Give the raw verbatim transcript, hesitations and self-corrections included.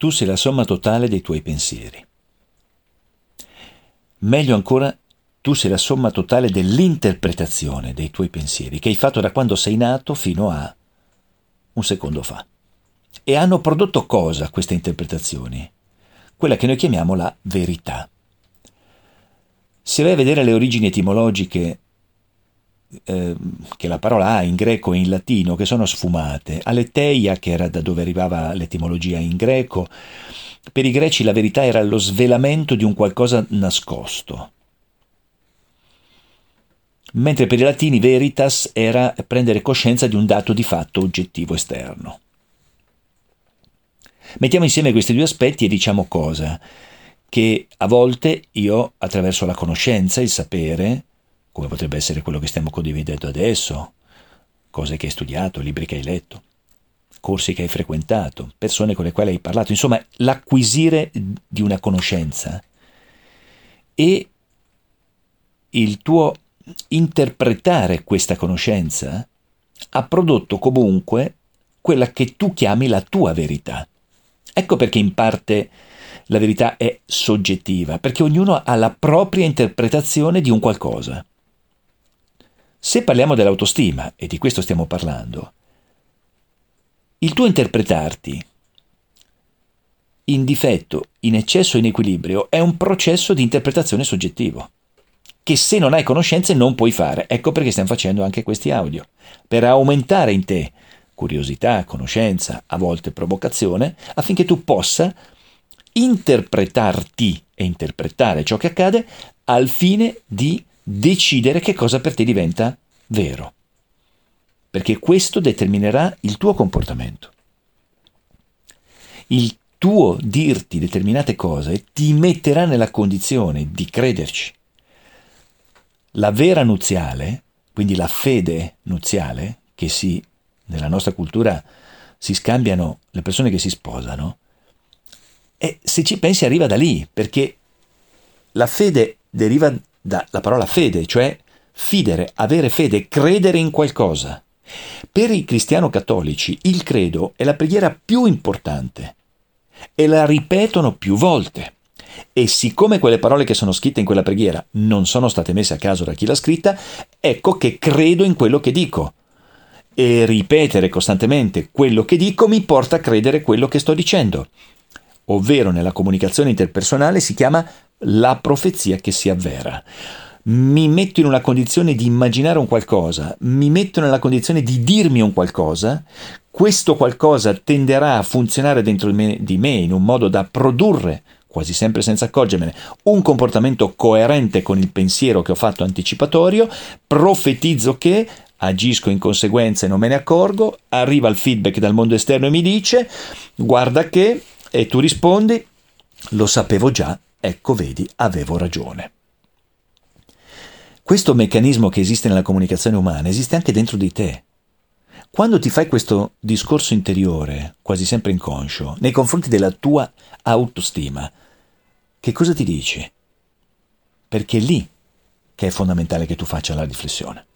Tu sei la somma totale dei tuoi pensieri. Meglio ancora, tu sei la somma totale dell'interpretazione dei tuoi pensieri che hai fatto da quando sei nato fino a un secondo fa. E hanno prodotto cosa queste interpretazioni? Quella che noi chiamiamo la verità. Se vai a vedere le origini etimologiche eh, che la parola ha in greco e in latino, che sono sfumate, aletheia, che era da dove arrivava l'etimologia in greco, per i greci la verità era lo svelamento di un qualcosa nascosto. Mentre per i latini veritas era prendere coscienza di un dato di fatto oggettivo esterno. Mettiamo insieme questi due aspetti e diciamo cosa? Che a volte io, attraverso la conoscenza, il sapere, come potrebbe essere quello che stiamo condividendo adesso, cose che hai studiato, libri che hai letto, corsi che hai frequentato, persone con le quali hai parlato, insomma, l'acquisire di una conoscenza e il tuo interpretare questa conoscenza ha prodotto comunque quella che tu chiami la tua verità. Ecco perché in parte la verità è soggettiva, perché ognuno ha la propria interpretazione di un qualcosa. Se parliamo dell'autostima, e di questo stiamo parlando, il tuo interpretarti in difetto, in eccesso, in equilibrio è un processo di interpretazione soggettivo, che se non hai conoscenze non puoi fare. Ecco perché stiamo facendo anche questi audio, per aumentare in te curiosità, conoscenza, a volte provocazione, affinché tu possa interpretarti e interpretare ciò che accade al fine di decidere che cosa per te diventa vero. Perché questo determinerà il tuo comportamento. Il tuo dirti determinate cose ti metterà nella condizione di crederci. La vera nuziale, quindi la fede nuziale, che si nella nostra cultura si scambiano le persone che si sposano, e se ci pensi arriva da lì, perché la fede deriva dalla parola fede, cioè fidere, avere fede, credere in qualcosa. Per i cristiano-cattolici il credo è la preghiera più importante e la ripetono più volte. E siccome quelle parole che sono scritte in quella preghiera non sono state messe a caso da chi l'ha scritta, ecco che credo in quello che dico. E ripetere costantemente quello che dico mi porta a credere quello che sto dicendo, ovvero nella comunicazione interpersonale si chiama la profezia che si avvera. Mi metto in una condizione di immaginare un qualcosa, mi metto nella condizione di dirmi un qualcosa, questo qualcosa tenderà a funzionare dentro di me in un modo da produrre, quasi sempre senza accorgermene, un comportamento coerente con il pensiero che ho fatto anticipatorio, profetizzo che agisco in conseguenza e non me ne accorgo, arriva il feedback dal mondo esterno e mi dice guarda che, e tu rispondi lo sapevo già, ecco vedi, avevo ragione. Questo meccanismo che esiste nella comunicazione umana esiste anche dentro di te. Quando ti fai questo discorso interiore, quasi sempre inconscio, nei confronti della tua autostima, che cosa ti dici? Perché è lì che è fondamentale che tu faccia la riflessione.